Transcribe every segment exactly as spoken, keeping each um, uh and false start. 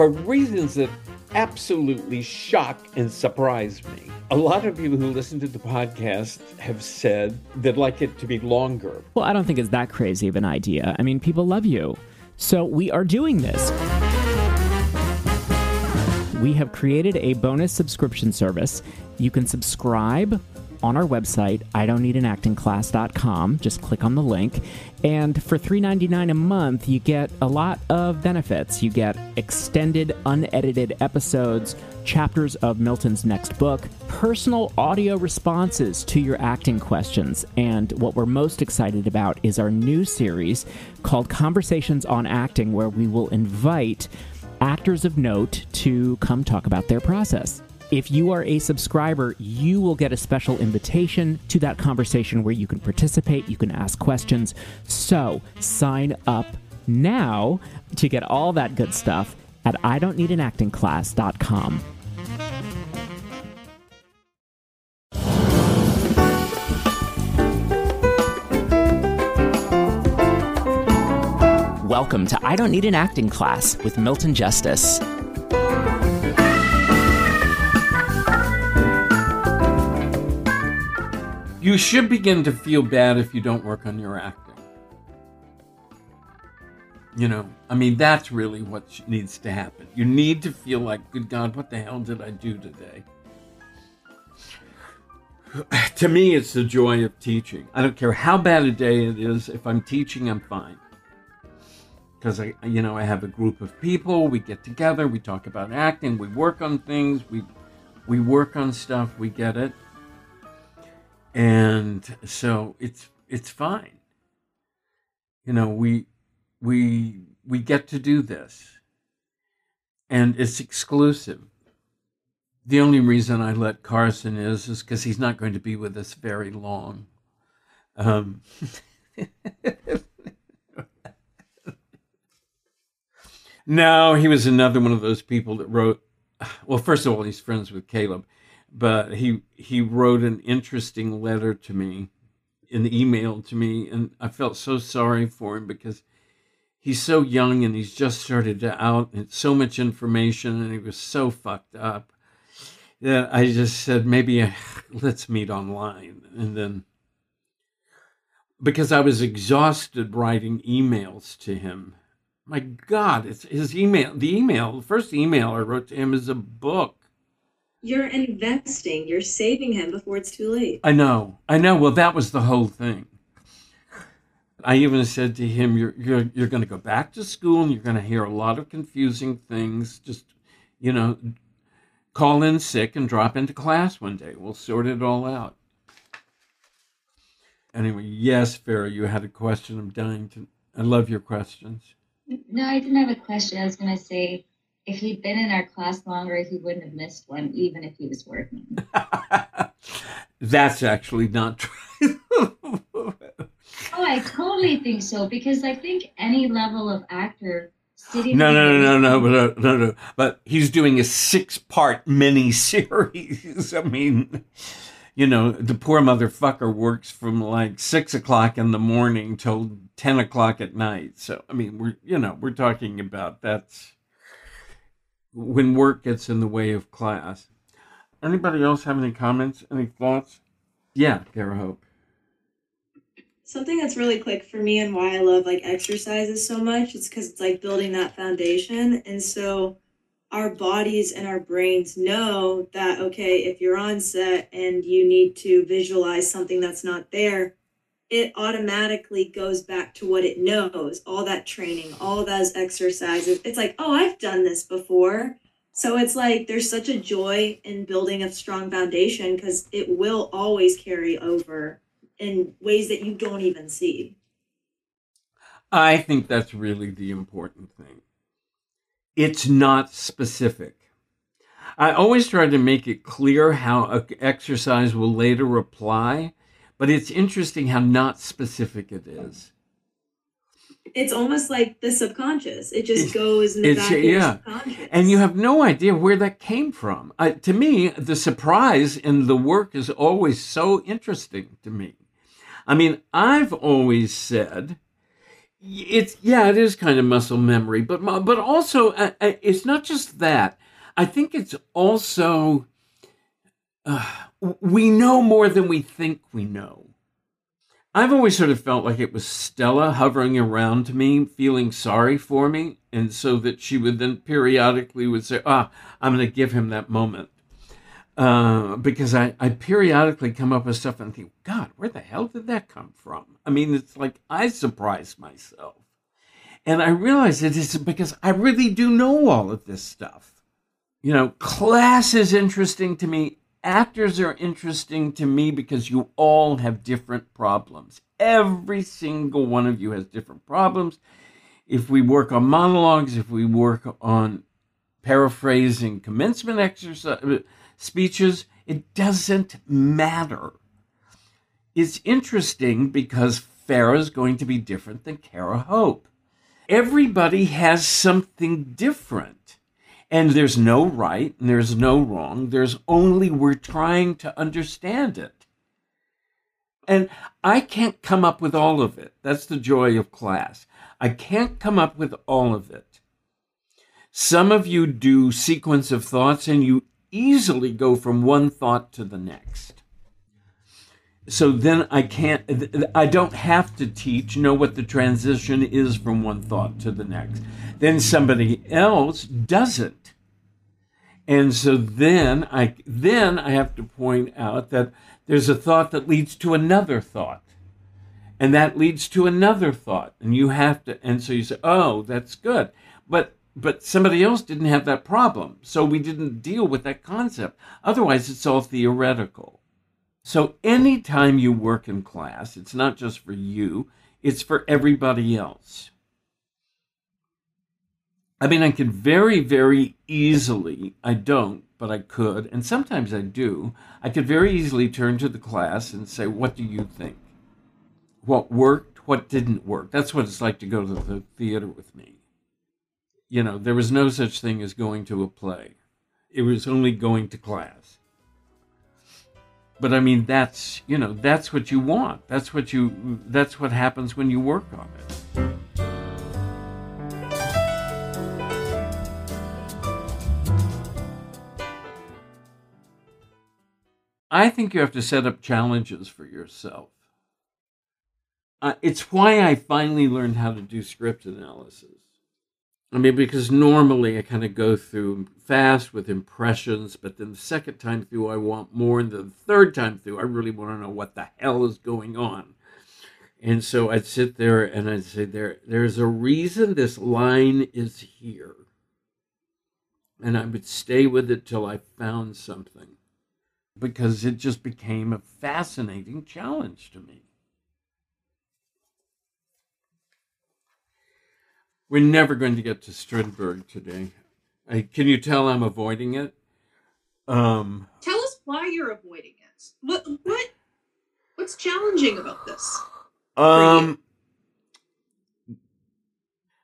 for reasons that absolutely shocked and surprised me. A lot of people who listen to the podcast have said they'd like it to be longer. Well, I don't think it's that crazy of an idea. I mean, people love you. So we are doing this. We have created a bonus subscription service. You can subscribe on our website, I don't need an acting class dot com. Just click on the link. And for three dollars and ninety-nine cents a month, you get a lot of benefits. You get extended, unedited episodes, chapters of Milton's next book, personal audio responses to your acting questions. And what we're most excited about is our new series called Conversations on Acting, where we will invite actors of note to come talk about their process. If you are a subscriber, you will get a special invitation to that conversation where you can participate, you can ask questions. So sign up now to get all that good stuff at I don't need an acting class dot com. Welcome to I Don't Need an Acting Class with Milton Justice. You should begin to feel bad if you don't work on your acting. You know, I mean, that's really what needs to happen. You need to feel like, good God, what the hell did I do today? To me, it's the joy of teaching. I don't care how bad a day it is. If I'm teaching, I'm fine. Because, I, you know, I have a group of people. We get together. We talk about acting. We work on things. We, we work on stuff. We get it. And so it's it's fine. You know, we we we get to do this. And it's exclusive. The only reason I let Carson is is because he's not going to be with us very long. Um, no, he was another one of those people that wrote, well, first of all, he's friends with Caleb. But he he wrote an interesting letter to me, an email to me, and I felt so sorry for him because he's so young and he's just started out and so much information and he was so fucked up that I just said, maybe I, let's meet online. And then, because I was exhausted writing emails to him. My God, it's his email. The email, the first email I wrote to him is a book. You're investing. You're saving him before it's too late. I know. I know. Well, that was the whole thing. I even said to him, you're you're, you're going to go back to school and you're going to hear a lot of confusing things. Just, you know, call in sick and drop into class one day. We'll sort it all out. Anyway, yes, Farrah, you had a question. I'm dying to... I love your questions. No, I didn't have a question. I was going to say... If he'd been in our class longer, he wouldn't have missed one, even if he was working. That's actually not true. Oh, I totally think so, because I think any level of actor sitting... No, no, no, no, no, no, no, no. But he's doing a six-part mini-series. I mean, you know, the poor motherfucker works from like six o'clock in the morning till ten o'clock at night. So, I mean, we're, you know, we're talking about that's... when work gets in the way of class. Anybody else have any comments, any thoughts? Yeah, Kara Hope. Something that's really clicked for me and why I love like exercises so much, it's because it's like building that foundation. And so our bodies and our brains know that, okay, if you're on set and you need to visualize something that's not there, it automatically goes back to what it knows, all that training, all those exercises. It's like, oh, I've done this before. So it's like there's such a joy in building a strong foundation because it will always carry over in ways that you don't even see. I think that's really the important thing. It's not specific. I always try to make it clear how an exercise will later apply. But it's interesting how not specific it is. It's almost like the subconscious. It just it's, goes in the back of your subconscious. And you have no idea where that came from. I, to me, the surprise in the work is always so interesting to me. I mean, I've always said, It's yeah, it is kind of muscle memory, but but also uh, it's not just that. I think it's also uh, we know more than we think we know. I've always sort of felt like it was Stella hovering around me, feeling sorry for me, and so that she would then periodically would say, "Ah, I'm going to give him that moment," uh, because I I periodically come up with stuff and think, "God, where the hell did that come from?" I mean, it's like I surprise myself, and I realize it is because I really do know all of this stuff. You know, class is interesting to me. Actors are interesting to me because you all have different problems. Every single one of you has different problems. If we work on monologues, if we work on paraphrasing commencement exercise, speeches, it doesn't matter. It's interesting because Farrah's going to be different than Kara Hope. Everybody has something different. And there's no right, and there's no wrong. There's only we're trying to understand it. And I can't come up with all of it. That's the joy of class. I can't come up with all of it. Some of you do sequence of thoughts, and you easily go from one thought to the next. So then I can't, I don't have to teach, know what the transition is from one thought to the next. Then somebody else doesn't. And so then I, then I have to point out that there's a thought that leads to another thought. And that leads to another thought. And you have to, and so you say, oh, that's good. But, but somebody else didn't have that problem. So we didn't deal with that concept. Otherwise, it's all theoretical. So anytime you work in class, it's not just for you, it's for everybody else. I mean, I could very, very easily, I don't, but I could, and sometimes I do, I could very easily turn to the class and say, what do you think? What worked, what didn't work? That's what it's like to go to the theater with me. You know, there was no such thing as going to a play. It was only going to class. But I mean, that's, you know, that's what you want. That's what you, that's what happens when you work on it. I think you have to set up challenges for yourself. Uh, it's why I finally learned how to do script analysis. I mean, because normally I kind of go through fast with impressions, but then the second time through, I want more. And the third time through, I really want to know what the hell is going on. And so I'd sit there and I'd say, there, there's a reason this line is here. And I would stay with it till I found something, because it just became a fascinating challenge to me. We're never going to get to Strindberg today. I, can you tell I'm avoiding it? Um, tell us why you're avoiding it. What what what's challenging about this? Um,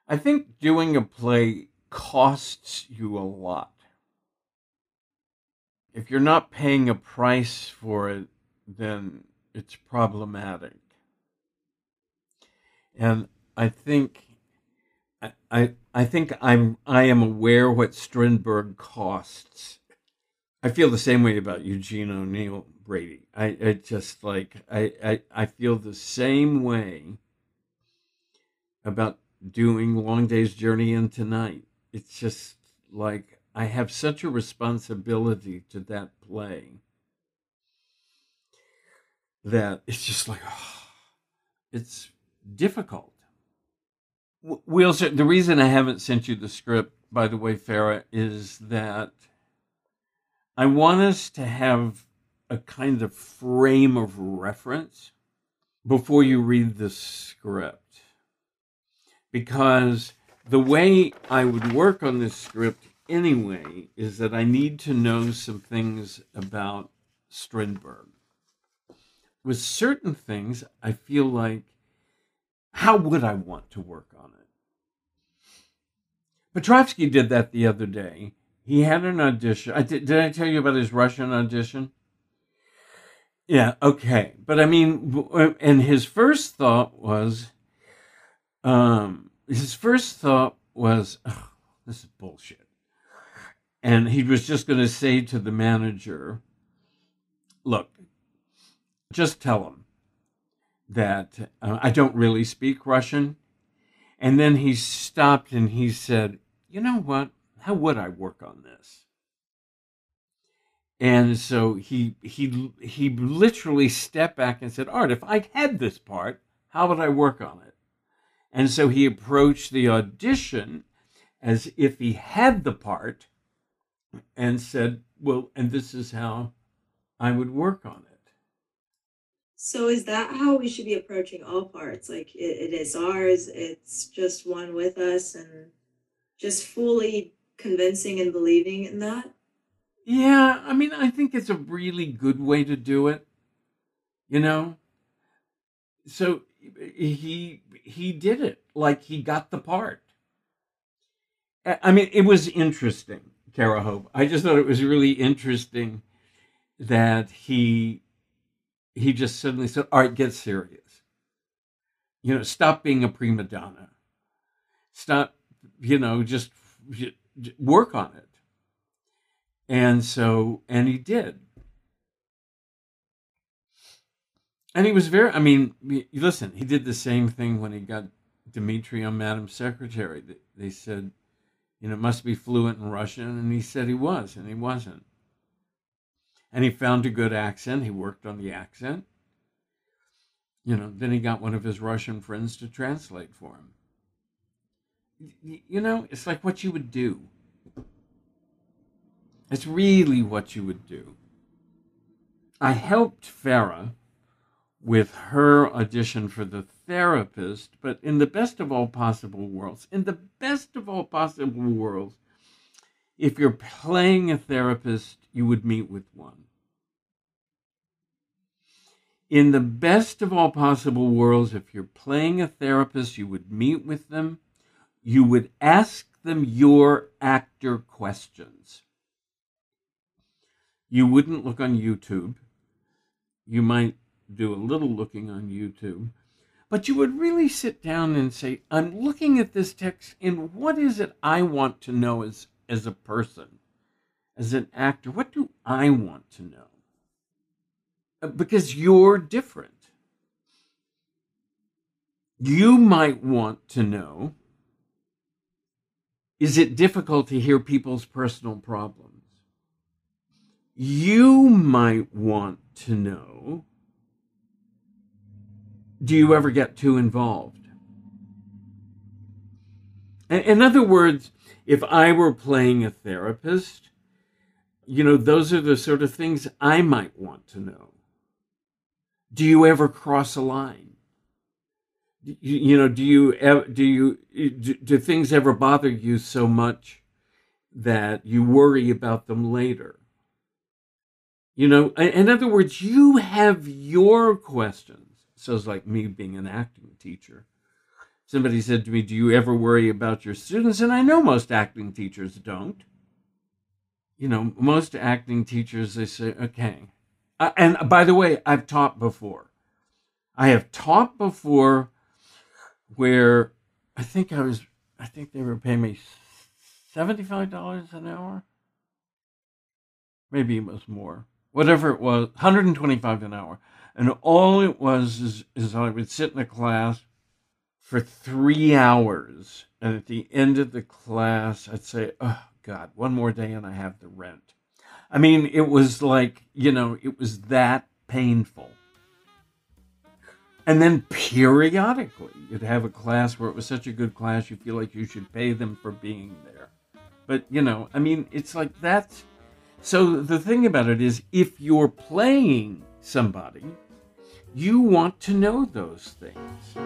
I think doing a play costs you a lot. If you're not paying a price for it, then it's problematic. And I think. I, I think I'm, I am aware what Strindberg costs. I feel the same way about Eugene O'Neill Brady. I, I just like, I, I, I feel the same way about doing Long Day's Journey into Night. It's just like, I have such a responsibility to that play that it's just like, oh, it's difficult. We'll, the reason I haven't sent you the script, by the way, Farrah, is that I want us to have a kind of frame of reference before you read the script. Because the way I would work on this script anyway is that I need to know some things about Strindberg. With certain things, I feel like, how would I want to work on it? Petrovsky did that the other day. He had an audition. I did, did I tell you about his Russian audition? Yeah, okay. But I mean, and his first thought was, Um, his first thought was, oh, this is bullshit. And he was just going to say to the manager, look, just tell him that uh, I don't really speak Russian. And then he stopped and he said, you know what? How would I work on this? And so he he he literally stepped back and said, all right, if I'd had this part, how would I work on it? And so he approached the audition as if he had the part and said, well, and this is how I would work on it. So is that how we should be approaching all parts? Like it, it is ours, it's just one with us, and just fully convincing and believing in that? Yeah, I mean, I think it's a really good way to do it, you know? So he he did it, like he got the part. I mean, it was interesting, Kara Hope. I just thought it was really interesting that he... he just suddenly said, all right, get serious. You know, stop being a prima donna. Stop, you know, just work on it. And so, and he did. And he was very, I mean, listen, he did the same thing when he got Dmitry on Madame Secretary. They said, you know, must be fluent in Russian. And he said he was, and he wasn't. And he found a good accent. He worked on the accent. You know, then he got one of his Russian friends to translate for him. You know, it's like what you would do. It's really what you would do. I helped Farah with her audition for The Therapist, but in the best of all possible worlds, in the best of all possible worlds, if you're playing a therapist, you would meet with one. In the best of all possible worlds, if you're playing a therapist, you would meet with them. You would ask them your actor questions. You wouldn't look on YouTube. You might do a little looking on YouTube. But you would really sit down and say, I'm looking at this text, and what is it I want to know as as a person, as an actor? What do I want to know? Because you're different. You might want to know, is it difficult to hear people's personal problems? You might want to know, do you ever get too involved? In other words, if I were playing a therapist, you know, those are the sort of things I might want to know. Do you ever cross a line? You, you know, do you do you do, do things ever bother you so much that you worry about them later? You know, in other words, you have your questions. So it's like me being an acting teacher. Somebody said to me, do you ever worry about your students? And I know most acting teachers don't. You know, most acting teachers, they say, okay. Uh, and by the way, I've taught before. I have taught before where I think I was, I think they were paying me seventy-five dollars an hour. Maybe it was more. Whatever it was, one hundred twenty-five dollars an hour. And all it was is, is I would sit in a class for three hours, and at the end of the class, I'd say, oh, God, one more day and I have the rent. I mean, it was like, you know, it was that painful. And then periodically, you'd have a class where it was such a good class, you feel like you should pay them for being there. But, you know, I mean, it's like that's... So the thing about it is, if you're playing somebody, you want to know those things.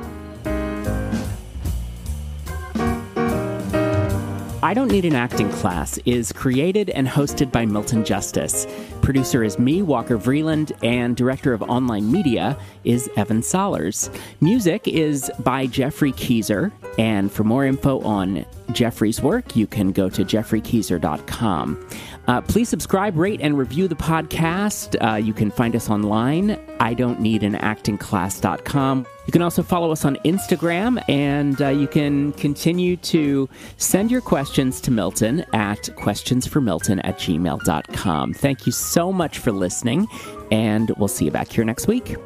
I Don't Need an Acting Class is created and hosted by Milton Justice. Producer is me, Walker Vreeland, and director of online media is Evan Sollers. Music is by Jeffrey Keezer, and for more info on Jeffrey's work, you can go to jeffrey keezer dot com. Uh, please subscribe, rate, and review the podcast. Uh, you can find us online, I don't need an acting class dot com. You can also follow us on Instagram, and uh, you can continue to send your questions to Milton at questions for milton at gmail dot com. Thank you so much for listening, and we'll see you back here next week.